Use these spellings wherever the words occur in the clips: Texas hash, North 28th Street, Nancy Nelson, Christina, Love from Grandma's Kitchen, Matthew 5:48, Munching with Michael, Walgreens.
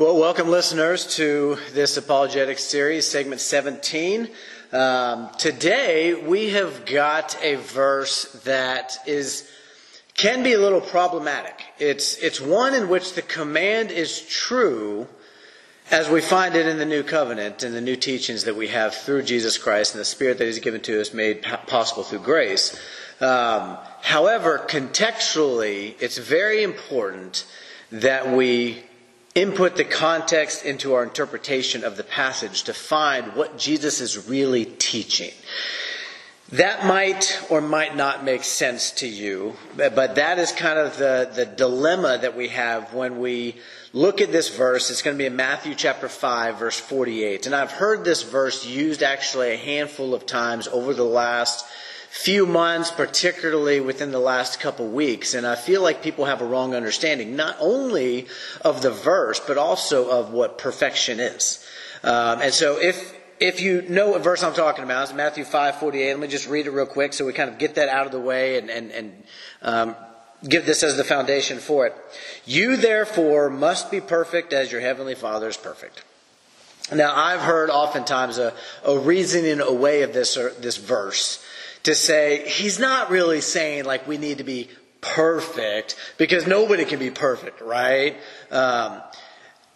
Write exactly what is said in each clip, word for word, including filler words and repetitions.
Well, welcome listeners to this apologetics series, segment seventeen. Um, today we have got a verse that is can be a little problematic. It's it's one in which the command is true, as we find it in the new covenant and the new teachings that we have through Jesus Christ and the Spirit that He's given to us, made possible through grace. Um, however, contextually, it's very important that we input the context into our interpretation of the passage to find what Jesus is really teaching. That might or might not make sense to you, but that is kind of the, the dilemma that we have when we look at this verse. It's going to be in Matthew chapter five, verse forty-eight. And I've heard this verse used actually a handful of times over the last few months, particularly within the last couple weeks, and I feel like people have a wrong understanding, not only of the verse, but also of what perfection is. Um, and so if if you know what verse I'm talking about, it's Matthew five forty-eight. Let me just read it real quick so we kind of get that out of the way and, and, and um, give this as the foundation for it. You, therefore, must be perfect as your heavenly Father is perfect. Now, I've heard oftentimes a, a reasoning away of this or this verse to say, he's not really saying like we need to be perfect because nobody can be perfect, right? Um,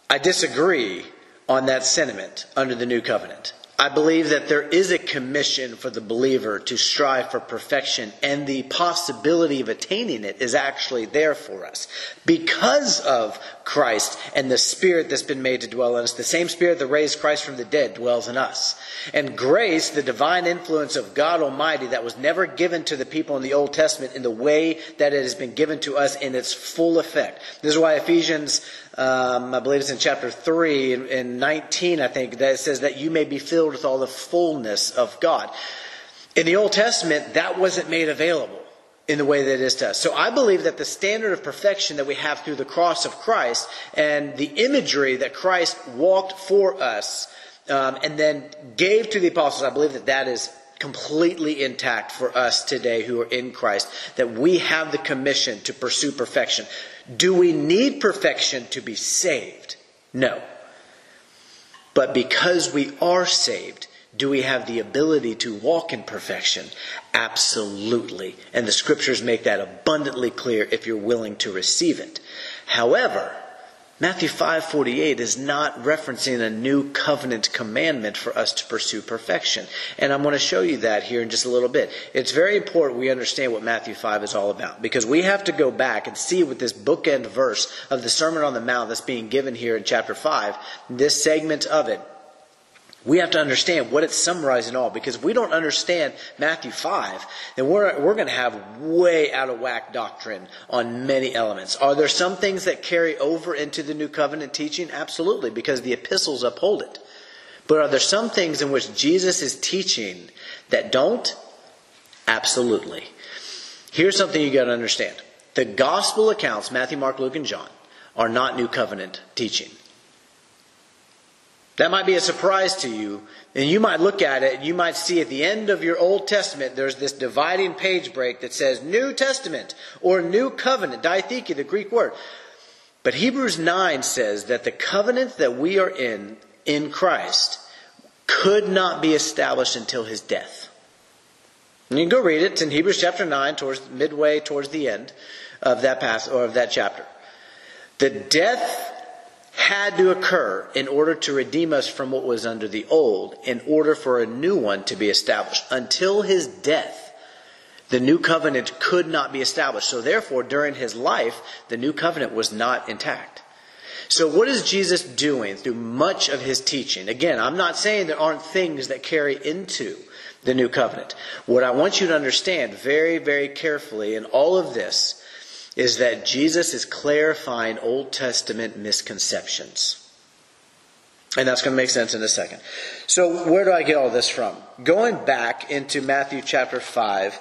I disagree on that sentiment under the new covenant. I believe that there is a commission for the believer to strive for perfection, and the possibility of attaining it is actually there for us because of Christ and the Spirit that's been made to dwell in us. The same Spirit that raised Christ from the dead dwells in us. And grace, the divine influence of God Almighty that was never given to the people in the Old Testament in the way that it has been given to us in its full effect. This is why Ephesians, um, I believe it's in chapter three and, and nineteen, I think, that it says that you may be filled with all the fullness of God. In the Old Testament, that wasn't made available in the way that it is to us. So I believe that the standard of perfection that we have through the cross of Christ and the imagery that Christ walked for us um, and then gave to the apostles, I believe that that is completely intact for us today who are in Christ, that we have the commission to pursue perfection. Do we need perfection to be saved? No. But because we are saved, do we have the ability to walk in perfection? Absolutely. And the scriptures make that abundantly clear if you're willing to receive it. However, Matthew five forty-eight is not referencing a new covenant commandment for us to pursue perfection. And I'm going to show you that here in just a little bit. It's very important we understand what Matthew five is all about, because we have to go back and see what this bookend verse of the Sermon on the Mount that's being given here in chapter five, this segment of it, we have to understand what it's summarizing all, because if we don't understand Matthew five, then we're, we're going to have way out of whack doctrine on many elements. Are there some things that carry over into the New Covenant teaching? Absolutely, because the epistles uphold it. But are there some things in which Jesus is teaching that don't? Absolutely. Here's something you got to understand. The gospel accounts, Matthew, Mark, Luke, and John, are not New Covenant teaching. That might be a surprise to you, and you might look at it, and you might see at the end of your Old Testament, there's this dividing page break that says New Testament or New Covenant, Diatheke, the Greek word. But Hebrews nine says that the covenant that we are in, in Christ, could not be established until his death. And you can go read it. It's in Hebrews chapter nine, towards midway towards the end of that pass, or of that chapter. The death had to occur in order to redeem us from what was under the old, in order for a new one to be established. Until his death, the new covenant could not be established. So therefore, during his life, the new covenant was not intact. So what is Jesus doing through much of his teaching? Again, I'm not saying there aren't things that carry into the new covenant. What I want you to understand very, very carefully in all of this is that Jesus is clarifying Old Testament misconceptions. And that's going to make sense in a second. So where do I get all this from? Going back into Matthew chapter five,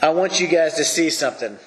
I want you guys to see something.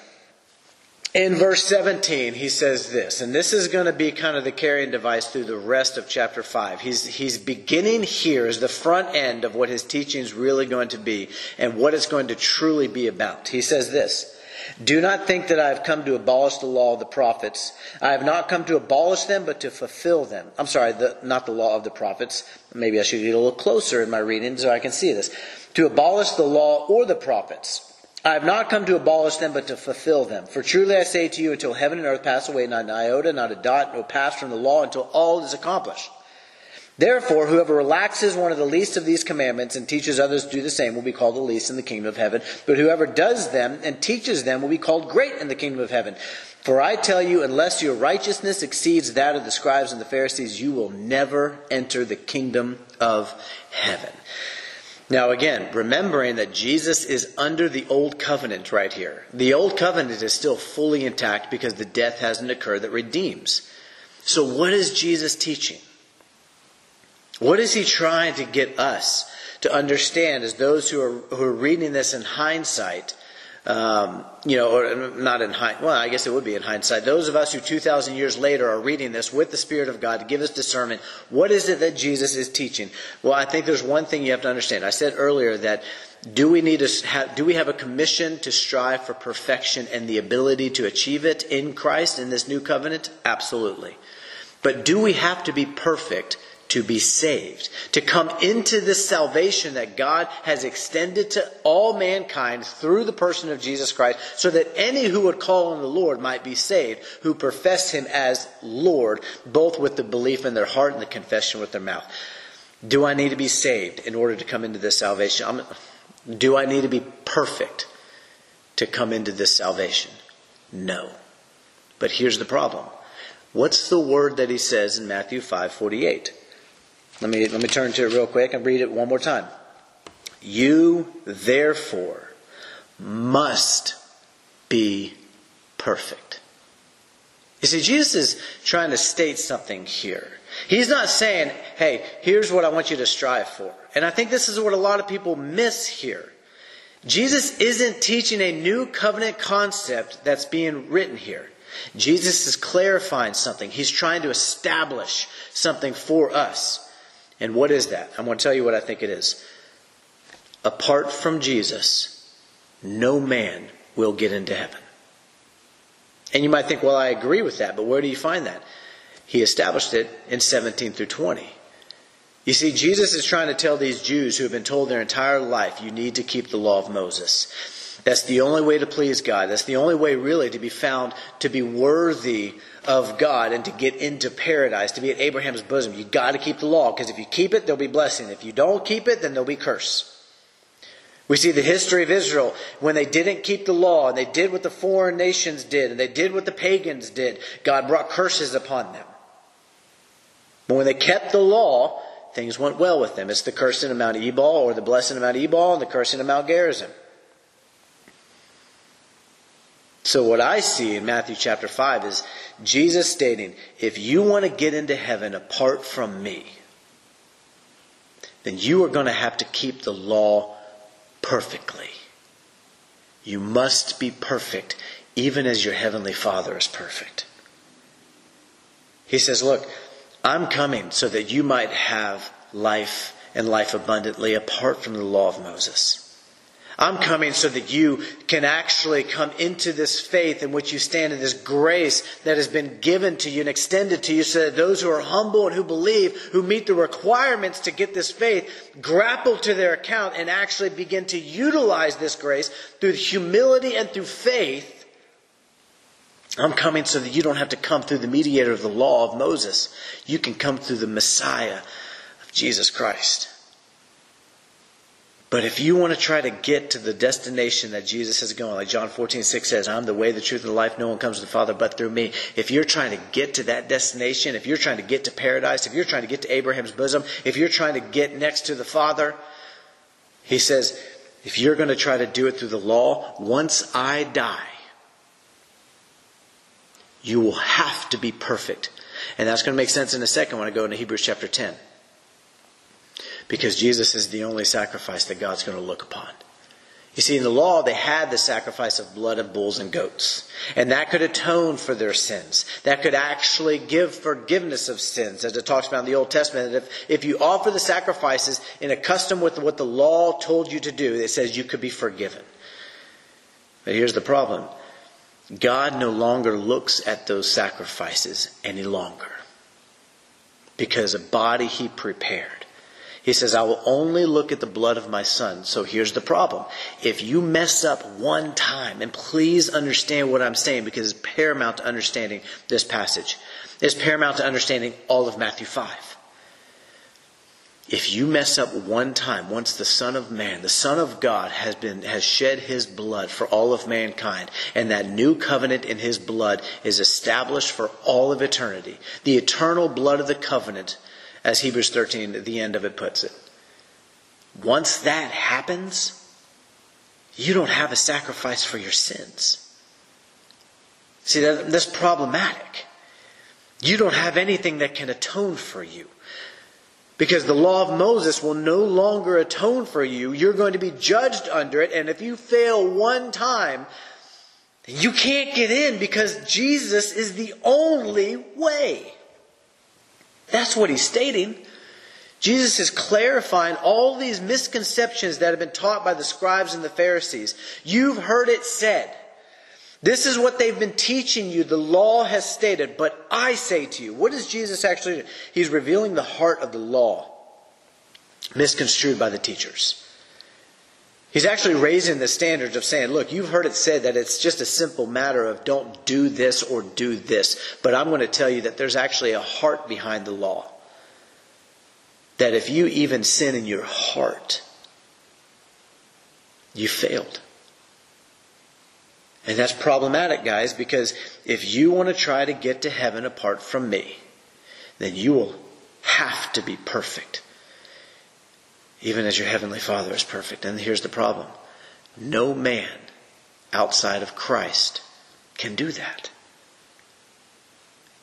In verse seventeen, he says this, and this is going to be kind of the carrying device through the rest of chapter five. He's, he's beginning here as the front end of what his teaching is really going to be and what it's going to truly be about. He says this, Do not think that I have come to abolish the law of the prophets. I have not come to abolish them, but to fulfill them. I'm sorry, the, not the law of the prophets. Maybe I should get a little closer in my reading so I can see this. To abolish the law or the prophets. I have not come to abolish them, but to fulfill them. For truly I say to you, until heaven and earth pass away, not an iota, not a dot, no pass from the law, until all is accomplished. Therefore, whoever relaxes one of the least of these commandments and teaches others to do the same will be called the least in the kingdom of heaven. But whoever does them and teaches them will be called great in the kingdom of heaven. For I tell you, unless your righteousness exceeds that of the scribes and the Pharisees, you will never enter the kingdom of heaven. Now again, remembering that Jesus is under the old covenant right here. The old covenant is still fully intact because the death hasn't occurred that redeems. So what is Jesus teaching? What is he trying to get us to understand as those who are who are reading this in hindsight? Um, you know, or not in hindsight. Well, I guess it would be in hindsight. Those of us who two thousand years later are reading this with the Spirit of God to give us discernment. What is it that Jesus is teaching? Well, I think there's one thing you have to understand. I said earlier that do we need to have, do we have a commission to strive for perfection and the ability to achieve it in Christ in this new covenant? Absolutely. But do we have to be perfect to be saved, to come into this salvation that God has extended to all mankind through the person of Jesus Christ, so that any who would call on the Lord might be saved, who profess him as Lord, both with the belief in their heart and the confession with their mouth? Do I need to be saved in order to come into this salvation? I'm, do I need to be perfect to come into this salvation? No. But here's the problem. What's the word that he says in Matthew five forty-eight? Let me, let me turn to it real quick and read it one more time. You, therefore, must be perfect. You see, Jesus is trying to state something here. He's not saying, hey, here's what I want you to strive for. And I think this is what a lot of people miss here. Jesus isn't teaching a new covenant concept that's being written here. Jesus is clarifying something. He's trying to establish something for us. And what is that? I'm going to tell you what I think it is. Apart from Jesus, no man will get into heaven. And you might think, well, I agree with that, but where do you find that? He established it in seventeen through twenty. You see, Jesus is trying to tell these Jews who have been told their entire life, you need to keep the law of Moses. That's the only way to please God. That's the only way really to be found to be worthy of God and to get into paradise, to be at Abraham's bosom. You've got to keep the law, because if you keep it, there'll be blessing. If you don't keep it, then there'll be curse. We see the history of Israel when they didn't keep the law and they did what the foreign nations did and they did what the pagans did. God brought curses upon them. But when they kept the law, things went well with them. It's the cursing of Mount Ebal, or the blessing of Mount Ebal, and the cursing of Mount Gerizim. So what I see in Matthew chapter five is Jesus stating, if you want to get into heaven apart from me, then you are going to have to keep the law perfectly. You must be perfect, even as your heavenly Father is perfect. He says, look, I'm coming so that you might have life, and life abundantly, apart from the law of Moses. I'm coming so that you can actually come into this faith in which you stand, in this grace that has been given to you and extended to you, so that those who are humble and who believe, who meet the requirements to get this faith, grapple to their account and actually begin to utilize this grace through humility and through faith. I'm coming so that you don't have to come through the mediator of the law of Moses. You can come through the Messiah of Jesus Christ. But if you want to try to get to the destination that Jesus is going, like John fourteen six says, I'm the way, the truth, and the life. No one comes to the Father but through me. If you're trying to get to that destination, if you're trying to get to paradise, if you're trying to get to Abraham's bosom, if you're trying to get next to the Father, he says, if you're going to try to do it through the law, once I die, you will have to be perfect. And that's going to make sense in a second when I go into Hebrews chapter ten. Because Jesus is the only sacrifice that God's going to look upon. You see, in the law, they had the sacrifice of blood of bulls and goats. And that could atone for their sins. That could actually give forgiveness of sins, as it talks about in the Old Testament. That if, if you offer the sacrifices in a custom with what the law told you to do, it says you could be forgiven. But here's the problem. God no longer looks at those sacrifices any longer, because a body he prepared. He says, I will only look at the blood of my son. So here's the problem. If you mess up one time, and please understand what I'm saying, because it's paramount to understanding this passage. It's paramount to understanding all of Matthew five. If you mess up one time, once the Son of Man, the Son of God has been has shed his blood for all of mankind, and that new covenant in his blood is established for all of eternity. The eternal blood of the covenant, as Hebrews thirteen at the end of it puts it. Once that happens, you don't have a sacrifice for your sins. See, that, that's problematic. You don't have anything that can atone for you, because the law of Moses will no longer atone for you. You're going to be judged under it. And if you fail one time, you can't get in, because Jesus is the only way. That's what he's stating. Jesus is clarifying all these misconceptions that have been taught by the scribes and the Pharisees. You've heard it said. This is what they've been teaching you. The law has stated, but I say to you. What is Jesus actually doing? He's revealing the heart of the law, misconstrued by the teachers. He's actually raising the standards of saying, look, you've heard it said that it's just a simple matter of don't do this or do this. But I'm going to tell you that there's actually a heart behind the law. That if you even sin in your heart, you failed. And that's problematic, guys, because if you want to try to get to heaven apart from me, then you will have to be perfect, even as your heavenly Father is perfect. And here's the problem. No man outside of Christ can do that.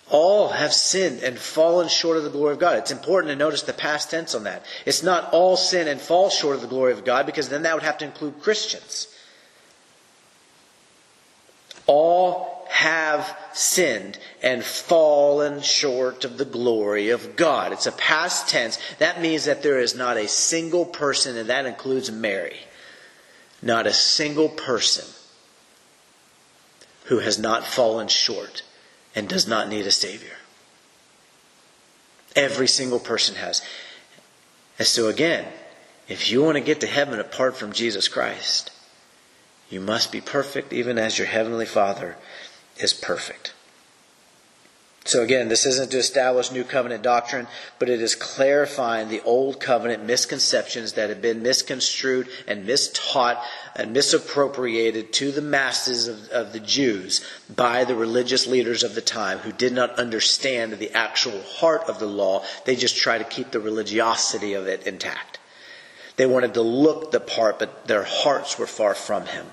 All have sinned and fallen short of the glory of God. It's important to notice the past tense on that. It's not all sin and fall short of the glory of God, because then that would have to include Christians. All have sinned and fallen short of the glory of God. It's a past tense. That means that there is not a single person, and that includes Mary, not a single person who has not fallen short and does not need a Savior. Every single person has. And so again, if you want to get to heaven apart from Jesus Christ, you must be perfect even as your heavenly Father is perfect. So again, this isn't to establish new covenant doctrine, but it is clarifying the old covenant misconceptions that have been misconstrued and mistaught and misappropriated to the masses of, of the Jews by the religious leaders of the time, who did not understand the actual heart of the law. They just try to keep the religiosity of it intact. They wanted to look the part, but their hearts were far from him.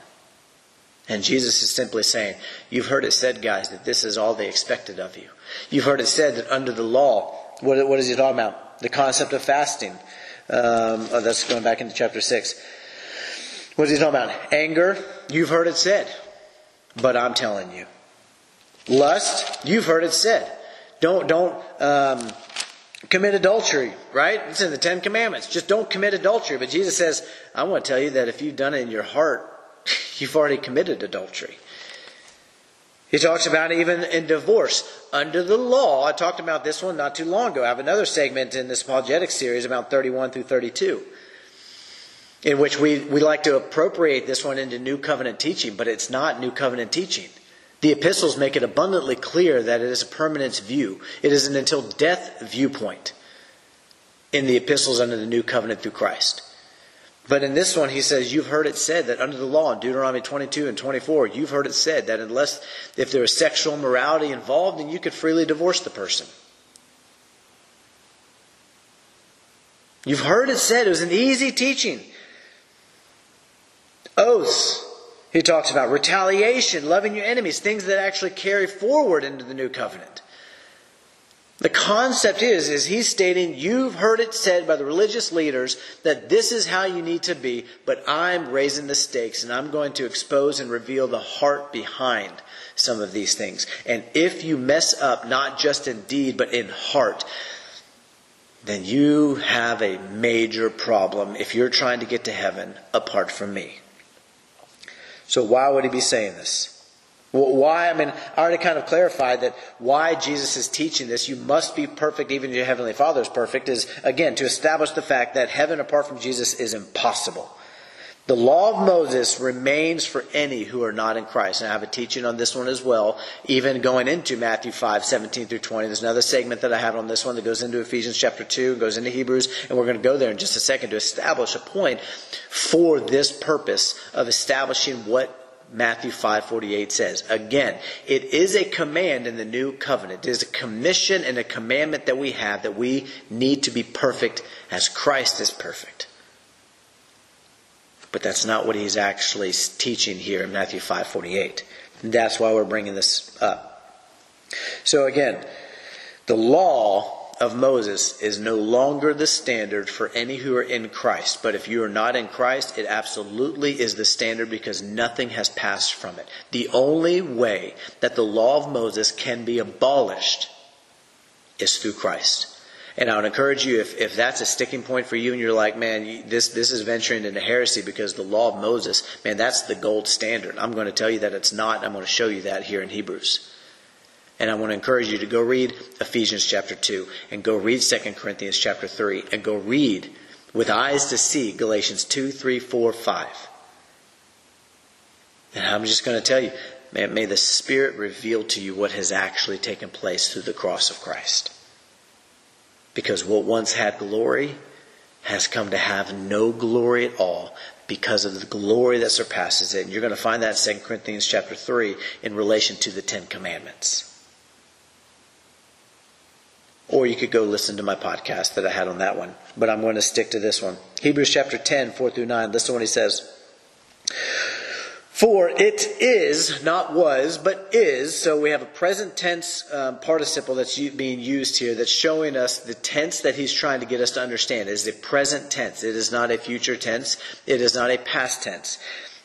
And Jesus is simply saying, you've heard it said, guys, that this is all they expected of you. You've heard it said that under the law, what, what is he talking about? The concept of fasting. Um, oh, that's going back into chapter six. What is he talking about? Anger, you've heard it said, but I'm telling you. Lust, you've heard it said. Don't, don't um, commit adultery, right? It's in the Ten Commandments. Just don't commit adultery. But Jesus says, I want to tell you that if you've done it in your heart, you've already committed adultery. He talks about even in divorce. Under the law, I talked about this one not too long ago. I have another segment in this apologetic series about thirty-one through thirty-two, in which we, we like to appropriate this one into New Covenant teaching, but it's not New Covenant teaching. The epistles make it abundantly clear that it is a permanence view. It is an until death viewpoint in the epistles under the New Covenant through Christ. But in this one, he says, you've heard it said that under the law, in Deuteronomy twenty-two and twenty-four, you've heard it said that unless, if there is sexual immorality involved, then you could freely divorce the person. You've heard it said. It was an easy teaching. Oaths, he talks about. Retaliation, loving your enemies, things that actually carry forward into the new covenant. The concept is, is he's stating, you've heard it said by the religious leaders that this is how you need to be, but I'm raising the stakes, and I'm going to expose and reveal the heart behind some of these things. And if you mess up, not just in deed, but in heart, then you have a major problem if you're trying to get to heaven apart from me. So why would he be saying this? Why? I mean, I already kind of clarified that why Jesus is teaching this, you must be perfect even if your heavenly Father is perfect, is, again, to establish the fact that heaven apart from Jesus is impossible. The law of Moses remains for any who are not in Christ. And I have a teaching on this one as well, even going into Matthew five, seventeen through twenty. There's another segment that I have on this one that goes into Ephesians chapter two, and goes into Hebrews, and we're going to go there in just a second to establish a point for this purpose of establishing what Matthew five forty-eight says. Again, it is a command in the new covenant. It is a commission and a commandment that we have, that we need to be perfect as Christ is perfect. But that's not what he's actually teaching here in Matthew five forty-eight. That's why we're bringing this up. So again, the law of Moses is no longer the standard for any who are in Christ. But if you are not in Christ, it absolutely is the standard, because nothing has passed from it. The only way that the law of Moses can be abolished is through Christ. And I would encourage you, if, if that's a sticking point for you and you're like, man, this, this is venturing into heresy because the law of Moses, man, that's the gold standard. I'm going to tell you that it's not. I'm going to show you that here in Hebrews. And I want to encourage you to go read Ephesians chapter two, and go read Second Corinthians chapter three, and go read with eyes to see Galatians two, three, four, five. And I'm just going to tell you, may, may the Spirit reveal to you what has actually taken place through the cross of Christ. Because what once had glory has come to have no glory at all, because of the glory that surpasses it. And you're going to find that in Second Corinthians chapter three in relation to the Ten Commandments. Or you could go listen to my podcast that I had on that one. But I'm going to stick to this one. Hebrews chapter ten, four through nine. Listen to what he says. For it is, not was, but is. So we have a present tense um, participle that's being used here that's showing us the tense that he's trying to get us to understand. It is a present tense. It is not a future tense. It is not a past tense.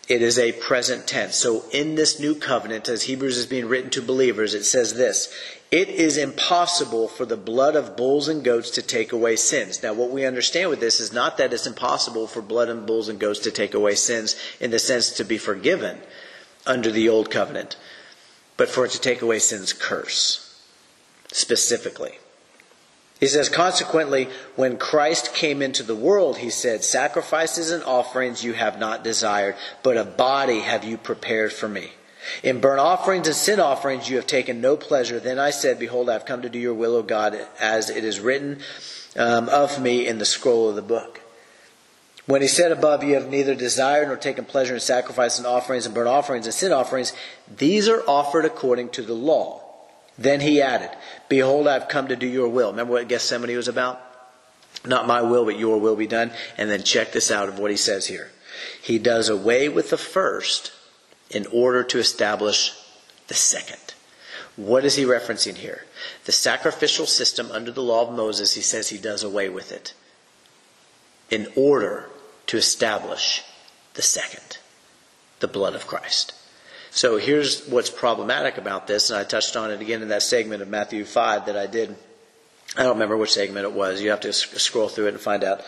It is a present tense. So in this new covenant, as Hebrews is being written to believers, it says this. It is impossible for the blood of bulls and goats to take away sins. Now, what we understand with this is not that it's impossible for blood and bulls and goats to take away sins in the sense to be forgiven under the old covenant, but for it to take away sin's curse, specifically. He says, consequently, when Christ came into the world, he said, sacrifices and offerings you have not desired, but a body have you prepared for me. In burnt offerings and sin offerings you have taken no pleasure. Then I said, behold, I have come to do your will, O God, as it is written um, of me in the scroll of the book. When he said above, you have neither desired nor taken pleasure in sacrifice and offerings and burnt offerings and sin offerings, these are offered according to the law. Then he added, behold, I have come to do your will. Remember what Gethsemane was about? Not my will, but your will be done. And then check this out of what he says here. He does away with the first in order to establish the second. What is he referencing here? The sacrificial system under the law of Moses, he says he does away with it in order to establish the second, the blood of Christ. So here's what's problematic about this, and I touched on it again in that segment of Matthew five that I did. I don't remember which segment it was. You have to scroll through it and find out.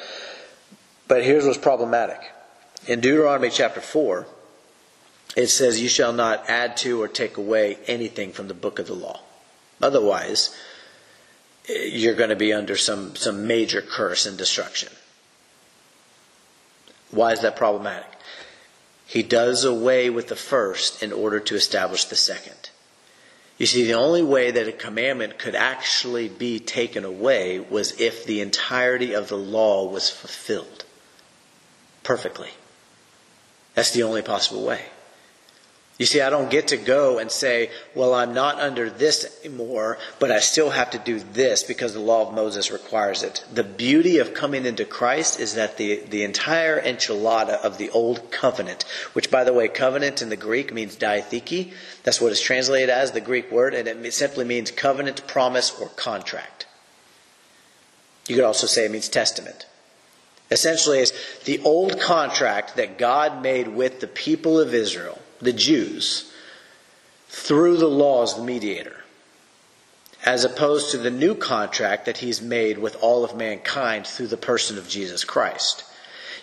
But here's what's problematic. In Deuteronomy chapter four, it says, you shall not add to or take away anything from the book of the law. Otherwise, you're going to be under some, some major curse and destruction. Why is that problematic? He does away with the first in order to establish the second. You see, the only way that a commandment could actually be taken away was if the entirety of the law was fulfilled perfectly. That's the only possible way. You see, I don't get to go and say, well, I'm not under this anymore, but I still have to do this because the law of Moses requires it. The beauty of coming into Christ is that the, the entire enchilada of the old covenant, which, by the way, covenant in the Greek means diatheke. That's what it's translated as, the Greek word, and it simply means covenant, promise, or contract. You could also say it means testament. Essentially, it's the old contract that God made with the people of Israel, the Jews, through the law as the mediator, as opposed to the new contract that he's made with all of mankind through the person of Jesus Christ.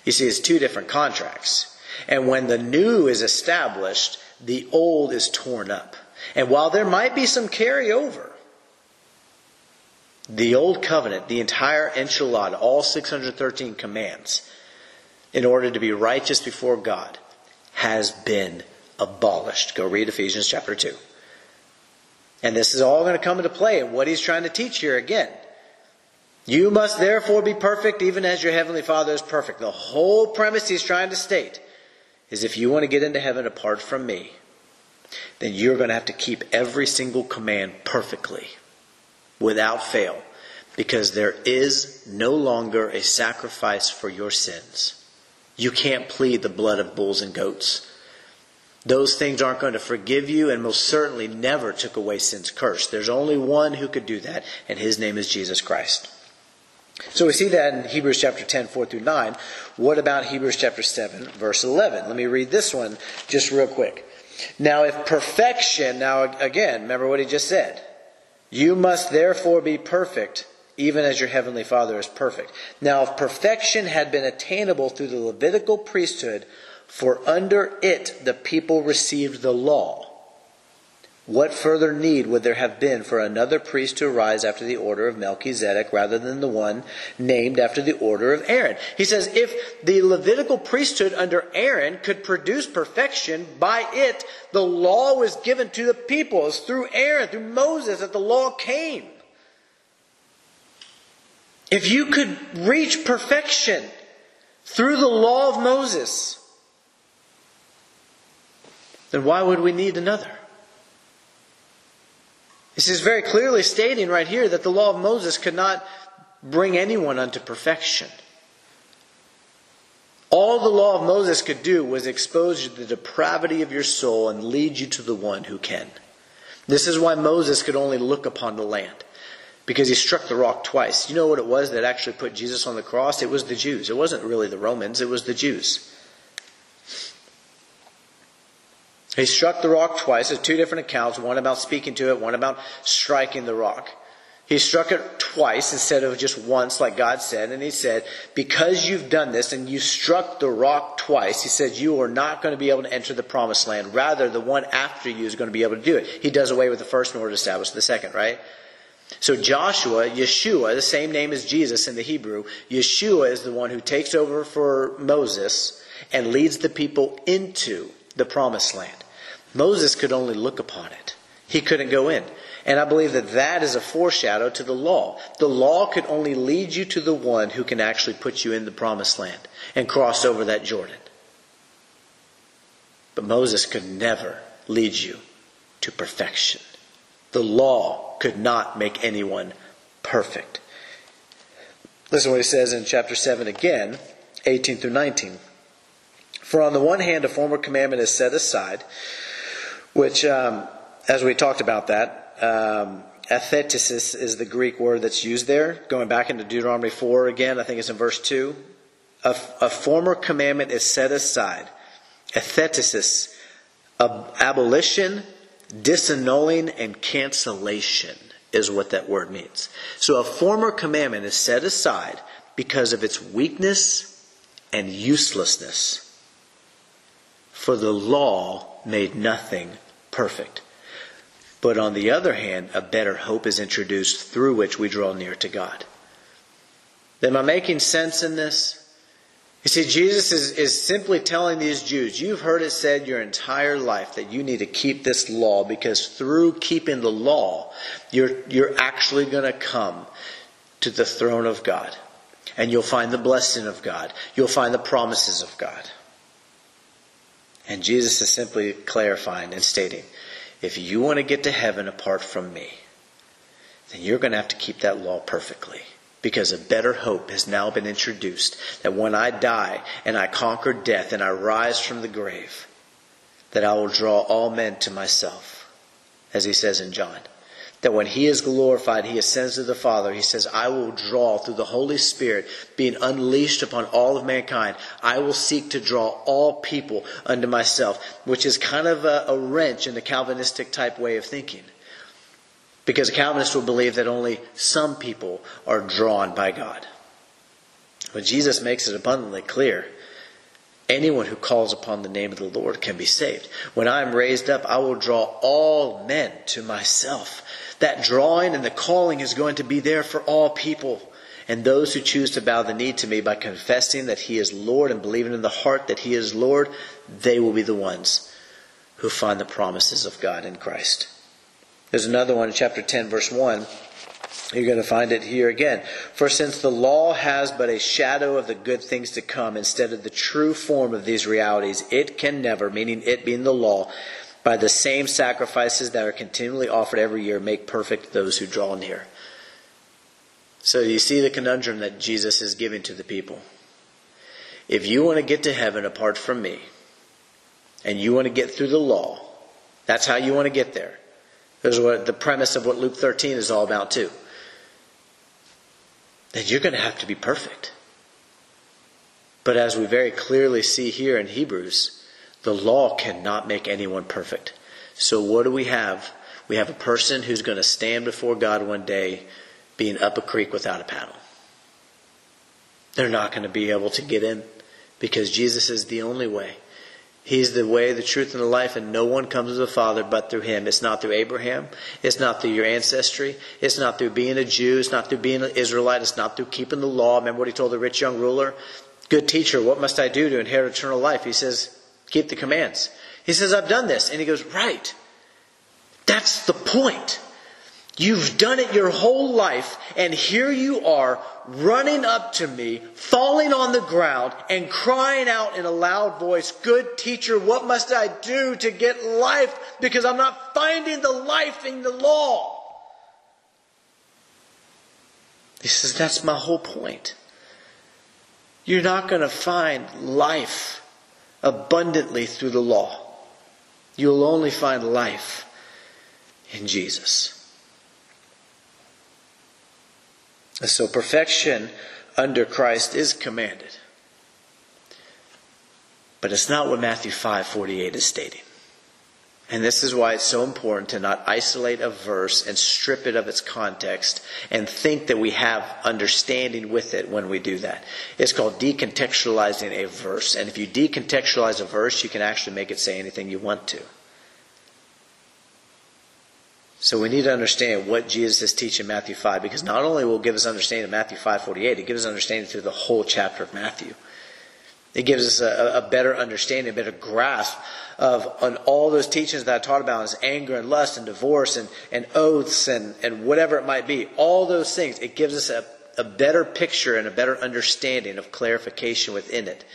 You see, it's two different contracts. And when the new is established, the old is torn up. And while there might be some carryover, the old covenant, the entire enchilada, all six hundred thirteen commands, in order to be righteous before God, has been abolished. Go read Ephesians chapter two. And this is all going to come into play in what he's trying to teach here again. You must therefore be perfect even as your heavenly Father is perfect. The whole premise he's trying to state is if you want to get into heaven apart from me, then you're going to have to keep every single command perfectly, without fail, because there is no longer a sacrifice for your sins. You can't plead the blood of bulls and goats. Those things aren't going to forgive you and most certainly never took away sin's curse. There's only one who could do that, and his name is Jesus Christ. So we see that in Hebrews chapter ten, four through nine. What about Hebrews chapter seven, verse eleven? Let me read this one just real quick. Now if perfection, now again, remember what he just said. You must therefore be perfect, even as your heavenly Father is perfect. Now if perfection had been attainable through the Levitical priesthood, for under it the people received the law, what further need would there have been for another priest to arise after the order of Melchizedek rather than the one named after the order of Aaron? He says if the Levitical priesthood under Aaron could produce perfection, by it the law was given to the people. It was through Aaron, through Moses, that the law came. If you could reach perfection through the law of Moses, then why would we need another? This is very clearly stating right here that the law of Moses could not bring anyone unto perfection. All the law of Moses could do was expose you to the depravity of your soul and lead you to the one who can. This is why Moses could only look upon the land, because he struck the rock twice. You know what it was that actually put Jesus on the cross? It was the Jews. It wasn't really the Romans. It was the Jews. He struck the rock twice. There's two different accounts, one about speaking to it, one about striking the rock. He struck it twice instead of just once like God said. And he said, because you've done this and you struck the rock twice, he said, you are not going to be able to enter the promised land. Rather, the one after you is going to be able to do it. He does away with the first in order to establish the second, right? So Joshua, Yeshua, the same name as Jesus in the Hebrew, Yeshua is the one who takes over for Moses and leads the people into the promised land. Moses could only look upon it. He couldn't go in. And I believe that that is a foreshadow to the law. The law could only lead you to the one who can actually put you in the promised land and cross over that Jordan. But Moses could never lead you to perfection. The law could not make anyone perfect. Listen to what he says in chapter seven again, eighteen through nineteen. For on the one hand, a former commandment is set aside, which, um, as we talked about that, um, athetesis is the Greek word that's used there. Going back into Deuteronomy four again, I think it's in verse two. A, a former commandment is set aside. Athetesis, ab- abolition, disannulling, and cancellation is what that word means. So a former commandment is set aside because of its weakness and uselessness. For the law made nothing perfect. But on the other hand, a better hope is introduced through which we draw near to God. Am I making sense in this? You see, Jesus is, is simply telling these Jews, you've heard it said your entire life that you need to keep this law, because through keeping the law, you're, you're actually going to come to the throne of God. And you'll find the blessing of God. You'll find the promises of God. And Jesus is simply clarifying and stating, if you want to get to heaven apart from me, then you're going to have to keep that law perfectly. Because a better hope has now been introduced, that when I die and I conquer death and I rise from the grave, that I will draw all men to myself. As he says in John, that when he is glorified, he ascends to the Father. He says, I will draw through the Holy Spirit being unleashed upon all of mankind. I will seek to draw all people unto myself, which is kind of a, a wrench in the Calvinistic type way of thinking. Because a Calvinist will believe that only some people are drawn by God. But Jesus makes it abundantly clear. Anyone who calls upon the name of the Lord can be saved. When I am raised up, I will draw all men to myself. That drawing and the calling is going to be there for all people. And those who choose to bow the knee to me by confessing that he is Lord and believing in the heart that he is Lord, they will be the ones who find the promises of God in Christ. There's another one in chapter ten, verse one. You're going to find it here again. For since the law has but a shadow of the good things to come instead of the true form of these realities, it can never, meaning it being the law, by the same sacrifices that are continually offered every year, make perfect those who draw near. So you see the conundrum that Jesus is giving to the people. If you want to get to heaven apart from me, and you want to get through the law, that's how you want to get there. There's what the premise of what Luke thirteen is all about too. That you're going to have to be perfect. But as we very clearly see here in Hebrews, the law cannot make anyone perfect. So what do we have? We have a person who's going to stand before God one day being up a creek without a paddle. They're not going to be able to get in because Jesus is the only way. He's the way, the truth, and the life, and no one comes to the Father but through him. It's not through Abraham. It's not through your ancestry. It's not through being a Jew. It's not through being an Israelite. It's not through keeping the law. Remember what he told the rich young ruler? Good teacher, what must I do to inherit eternal life? He says, keep the commands. He says, I've done this. And he goes, right. That's the point. You've done it your whole life, and here you are running up to me, falling on the ground, and crying out in a loud voice, good teacher, what must I do to get life? Because I'm not finding the life in the law. He says, that's my whole point. You're not going to find life abundantly through the law. You'll only find life in Jesus. So perfection under Christ is commanded. But it's not what Matthew five forty-eight is stating. And this is why it's so important to not isolate a verse and strip it of its context and think that we have understanding with it when we do that. It's called decontextualizing a verse. And if you decontextualize a verse, you can actually make it say anything you want to. So we need to understand what Jesus is teaching Matthew five, because not only will it give us understanding of Matthew five forty-eight, it gives us understanding through the whole chapter of Matthew. It gives us a, a better understanding, a better grasp of on all those teachings that I taught about, is anger and lust and divorce and, and oaths and, and whatever it might be. All those things. It gives us a, a better picture and a better understanding of clarification within it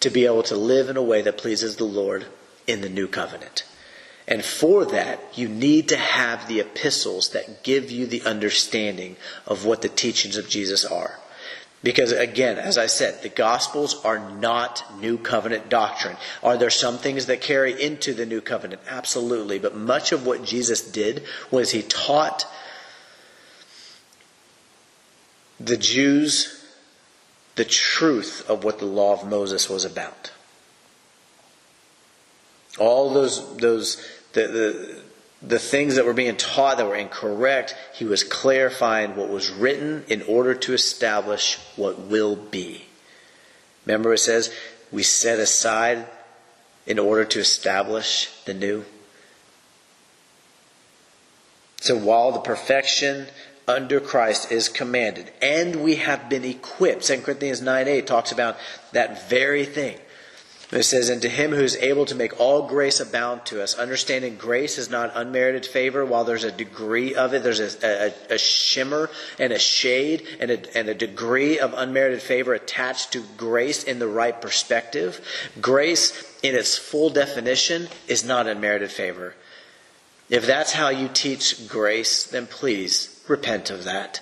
to be able to live in a way that pleases the Lord in the new covenant. And for that, you need to have the epistles that give you the understanding of what the teachings of Jesus are. Because again, as I said, the Gospels are not New Covenant doctrine. Are there some things that carry into the New Covenant? Absolutely. But much of what Jesus did was he taught the Jews the truth of what the law of Moses was about. All those those the, the the things that were being taught that were incorrect, he was clarifying what was written in order to establish what will be. Remember it says, we set aside in order to establish the new. So while the perfection under Christ is commanded, and we have been equipped, Second Corinthians nine eight talks about that very thing. It says, and to him who is able to make all grace abound to us. Understanding grace is not unmerited favor. While there's a degree of it, there's a, a, a shimmer and a shade and a, and a degree of unmerited favor attached to grace in the right perspective. Grace in its full definition is not unmerited favor. If that's how you teach grace, then please repent of that.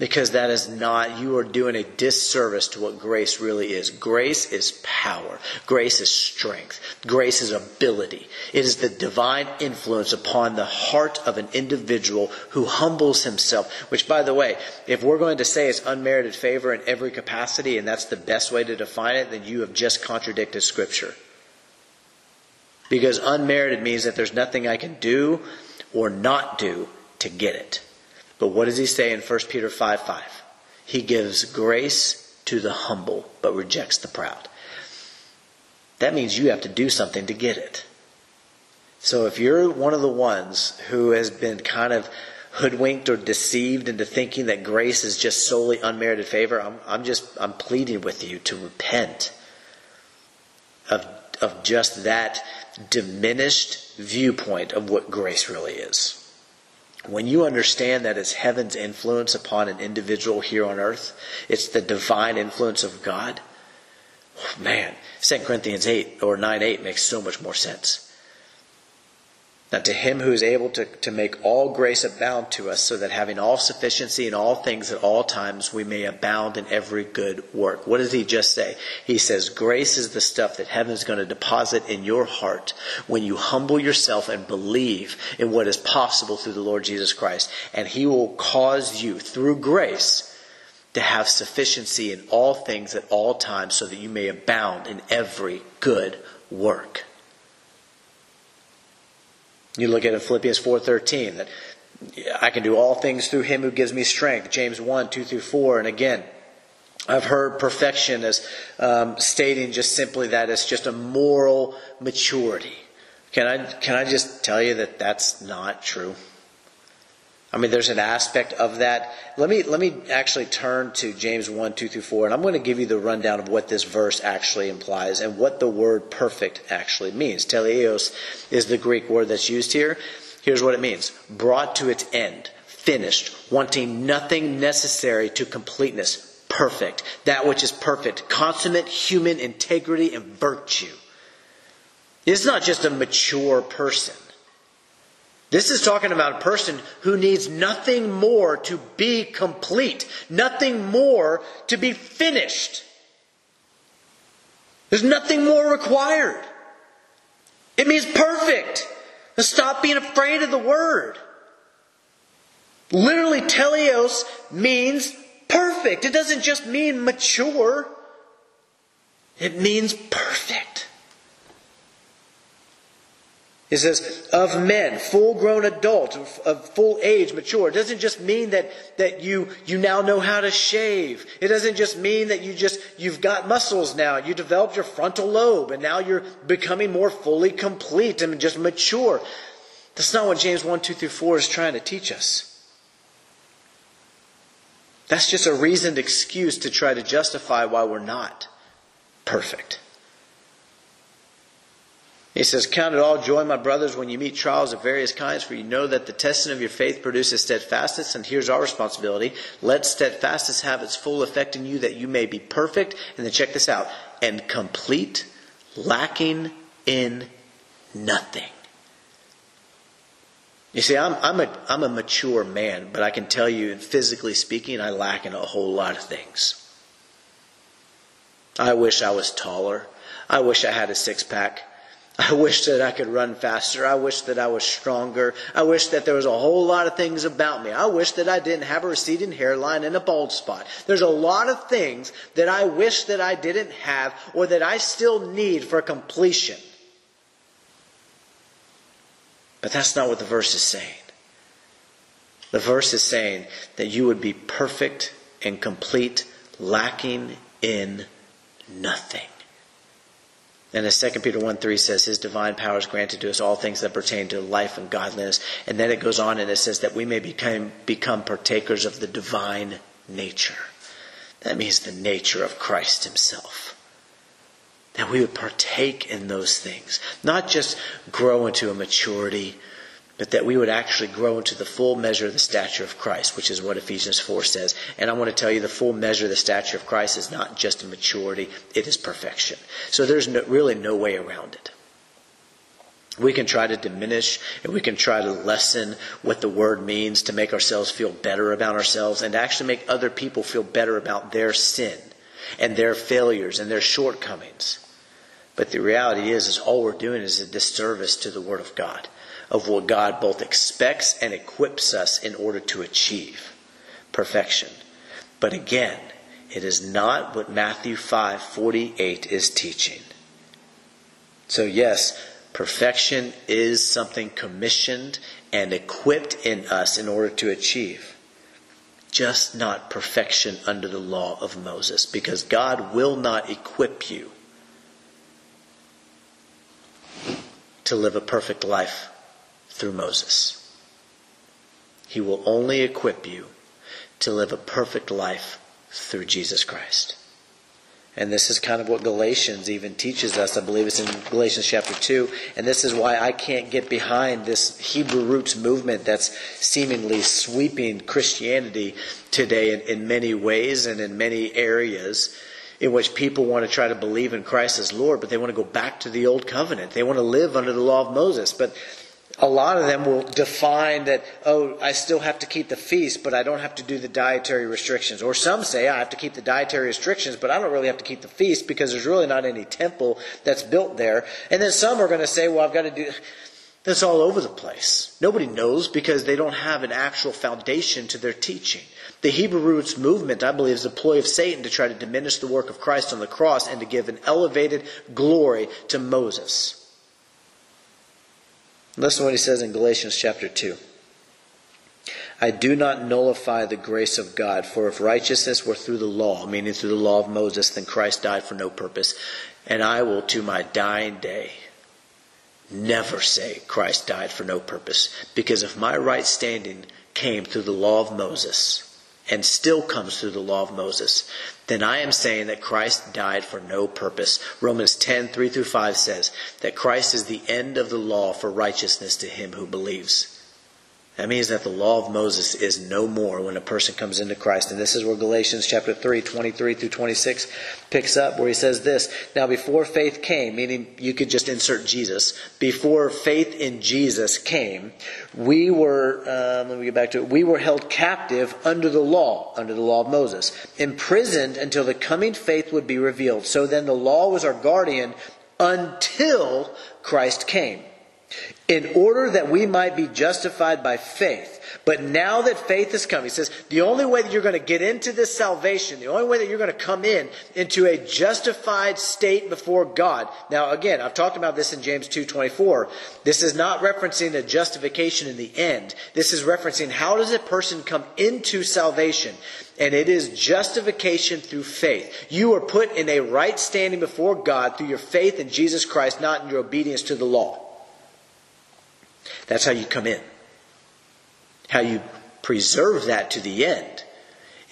Because that is not, you are doing a disservice to what grace really is. Grace is power. Grace is strength. Grace is ability. It is the divine influence upon the heart of an individual who humbles himself. Which, by the way, if we're going to say it's unmerited favor in every capacity and that's the best way to define it, then you have just contradicted Scripture. Because unmerited means that there's nothing I can do or not do to get it. But what does he say in First Peter five five? He gives grace to the humble, but rejects the proud. that means you have to do something to get it. So if you're one of the ones who has been kind of hoodwinked or deceived into thinking that grace is just solely unmerited favor, I'm, I'm just I'm pleading with you to repent of of just that diminished viewpoint of what grace really is. When you understand that it's heaven's influence upon an individual here on earth, it's the divine influence of God. Man, Second Corinthians eight or nine eight makes so much more sense. Now to him who is able to, to make all grace abound to us, so that having all sufficiency in all things at all times, we may abound in every good work. What does he just say? He says grace is the stuff that heaven's going to deposit in your heart when you humble yourself and believe in what is possible through the Lord Jesus Christ. And he will cause you through grace to have sufficiency in all things at all times, so that you may abound in every good work. You look at in Philippians four thirteen that I can do all things through him who gives me strength. James one, two through four. And again, I've heard perfection as um, stating just simply that it's just a moral maturity. Can I, can I just tell you that that's not true? I mean, there's an aspect of that. Let me, let me actually turn to James one, two through four. And I'm going to give you the rundown of what this verse actually implies and what the word perfect actually means. Teleios is the Greek word that's used here. Here's what it means. Brought to its end. Finished. Wanting nothing necessary to completeness. Perfect. That which is perfect. Consummate human integrity and virtue. It's not just a mature person. This is talking about a person who needs nothing more to be complete, nothing more to be finished. There's nothing more required. It means perfect. Now stop being afraid of the word. Literally, teleios means perfect. It doesn't just mean mature. It means perfect. It says, of men, full-grown adult, of full age, mature. It doesn't just mean that, that you, you now know how to shave. It doesn't just mean that you just, you've got muscles now. You developed your frontal lobe, and now you're becoming more fully complete and just mature. That's not what James one, two through four is trying to teach us. That's just a reasoned excuse to try to justify why we're not perfect. He says, count it all joy, my brothers, when you meet trials of various kinds, for you know that the testing of your faith produces steadfastness. And here's our responsibility. Let steadfastness have its full effect in you, that you may be perfect. And then check this out. And complete, lacking in nothing. You see, I'm, I'm, a, I'm a mature man, but I can tell you, physically speaking, I lack in a whole lot of things. I wish I was taller. I wish I had a six-pack. I wish that I could run faster. I wish that I was stronger. I wish that there was a whole lot of things about me. I wish that I didn't have a receding hairline and a bald spot. There's a lot of things that I wish that I didn't have, or that I still need for completion. But that's not what the verse is saying. The verse is saying that you would be perfect and complete, lacking in nothing. And as Second Peter one three says, his divine power is granted to us all things that pertain to life and godliness. And then it goes on and it says that we may become, become partakers of the divine nature. That means the nature of Christ himself. That we would partake in those things. Not just grow into a maturity, but that we would actually grow into the full measure of the stature of Christ, which is what Ephesians four says. And I want to tell you, the full measure of the stature of Christ is not just a maturity, it is perfection. So there's no, really no way around it. We can try to diminish, and we can try to lessen what the word means to make ourselves feel better about ourselves, and to actually make other people feel better about their sin and their failures and their shortcomings. But the reality is, is all we're doing is a disservice to the Word of God, of what God both expects and equips us in order to achieve perfection. But again, it is not what Matthew five forty-eight is teaching. So yes, perfection is something commissioned and equipped in us in order to achieve. Just not perfection under the law of Moses, because God will not equip you to live a perfect life through Moses. He will only equip you to live a perfect life through Jesus Christ. And this is kind of what Galatians even teaches us. I believe it's in Galatians chapter two. And this is why I can't get behind this Hebrew roots movement that's seemingly sweeping Christianity today in, in many ways and in many areas, in which people want to try to believe in Christ as Lord, but they want to go back to the old covenant. They want to live under the law of Moses. But a lot of them will define that, oh, I still have to keep the feast, but I don't have to do the dietary restrictions. Or some say, I have to keep the dietary restrictions, but I don't really have to keep the feast because there's really not any temple that's built there. And then some are going to say, well, I've got to do... That's all over the place. Nobody knows because they don't have an actual foundation to their teaching. The Hebrew roots movement, I believe, is a ploy of Satan to try to diminish the work of Christ on the cross and to give an elevated glory to Moses. Listen to what he says in Galatians chapter two. I do not nullify the grace of God, for if righteousness were through the law, meaning through the law of Moses, then Christ died for no purpose. And I will, to my dying day, never say Christ died for no purpose. Because if my right standing came through the law of Moses, and still comes through the law of Moses, then I am saying that Christ died for no purpose. Romans ten, three through five says that Christ is the end of the law for righteousness to him who believes. That means that the law of Moses is no more when a person comes into Christ. And this is where Galatians chapter three, twenty-three through twenty-six picks up, where he says this. Now before faith came, meaning you could just insert Jesus. Before faith in Jesus came, we were, um, let me get back to it. We were held captive under the law, under the law of Moses, imprisoned until the coming faith would be revealed. So then the law was our guardian until Christ came, in order that we might be justified by faith. But now that faith has come, he says, the only way that you're going to get into this salvation, the only way that you're going to come in into a justified state before God. Now, again, I've talked about this in James two twenty-four. This is not referencing a justification in the end. This is referencing how does a person come into salvation? And it is justification through faith. You are put in a right standing before God through your faith in Jesus Christ, not in your obedience to the law. That's how you come in. How you preserve that to the end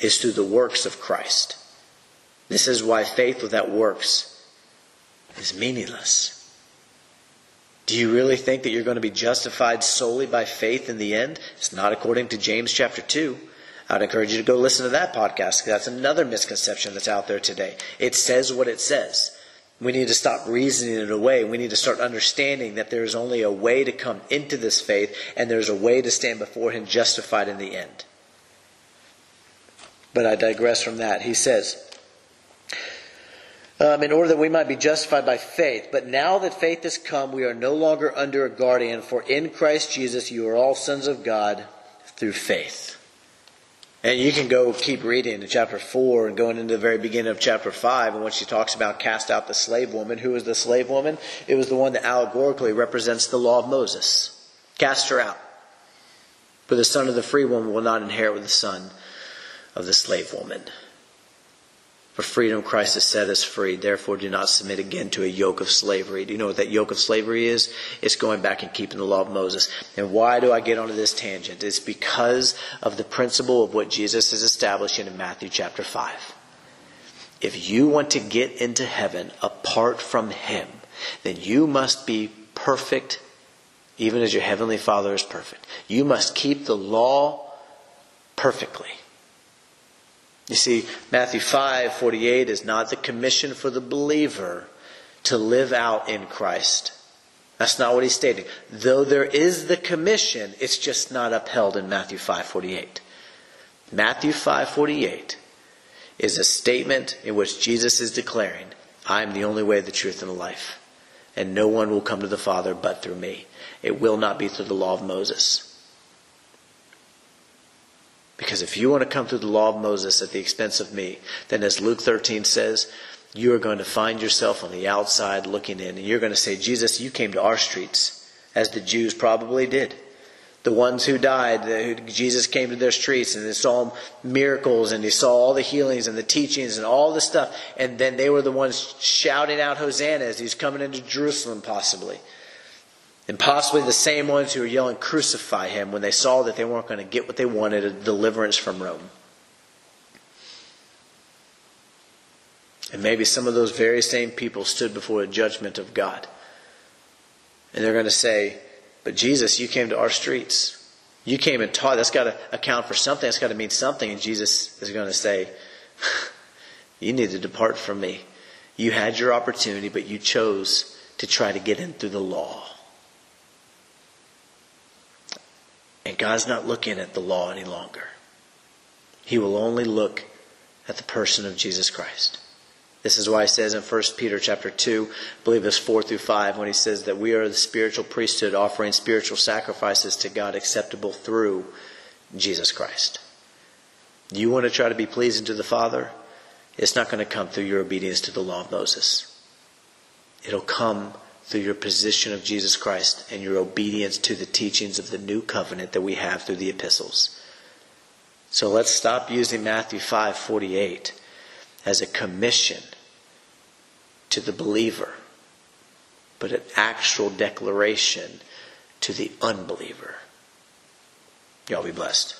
is through the works of Christ. This is why faith without works is meaningless. Do you really think that you're going to be justified solely by faith in the end? It's not according to James chapter two. I'd encourage you to go listen to that podcast, because that's another misconception that's out there today. It says what it says. We need to stop reasoning it away. We need to start understanding that there is only a way to come into this faith, and there's a way to stand before him justified in the end. But I digress from that. He says, um, in order that we might be justified by faith, but now that faith has come, we are no longer under a guardian, for in Christ Jesus you are all sons of God through faith. And you can go keep reading in chapter four and going into the very beginning of chapter five. And when she talks about cast out the slave woman, who was the slave woman? It was the one that allegorically represents the law of Moses. Cast her out. For the son of the free woman will not inherit with the son of the slave woman. For freedom Christ has set us free. Therefore do not submit again to a yoke of slavery. Do you know what that yoke of slavery is? It's going back and keeping the law of Moses. And why do I get onto this tangent? It's because of the principle of what Jesus is establishing in Matthew chapter five. If you want to get into heaven apart from him, then you must be perfect, even as your heavenly Father is perfect. You must keep the law perfectly. You see, Matthew five forty-eight is not the commission for the believer to live out in Christ. That's not what he's stating. Though there is the commission, it's just not upheld in Matthew five forty-eight. Matthew five forty-eight is a statement in which Jesus is declaring, I am the only way, the truth, and the life. And no one will come to the Father but through me. It will not be through the law of Moses. Because if you want to come through the law of Moses at the expense of me, then as Luke thirteen says, you are going to find yourself on the outside looking in. And you're going to say, Jesus, you came to our streets, as the Jews probably did. The ones who died, who Jesus came to their streets and they saw miracles and they saw all the healings and the teachings and all the stuff. And then they were the ones shouting out Hosanna as he's coming into Jerusalem possibly. And possibly the same ones who were yelling, "Crucify him," when they saw that they weren't going to get what they wanted, a deliverance from Rome. And maybe some of those very same people stood before the judgment of God. And they're going to say, "But Jesus, you came to our streets. You came and taught. That's got to account for something. That's got to mean something." And Jesus is going to say, "You need to depart from me. You had your opportunity, but you chose to try to get in through the law." And God's not looking at the law any longer. He will only look at the person of Jesus Christ. This is why he says in First Peter chapter two, I believe it's four through five, when he says that we are the spiritual priesthood offering spiritual sacrifices to God acceptable through Jesus Christ. You want to try to be pleasing to the Father? It's not going to come through your obedience to the law of Moses. It'll come through your position of Jesus Christ and your obedience to the teachings of the new covenant that we have through the epistles. So let's stop using Matthew five forty-eight as a commission to the believer, but an actual declaration to the unbeliever. Y'all be blessed.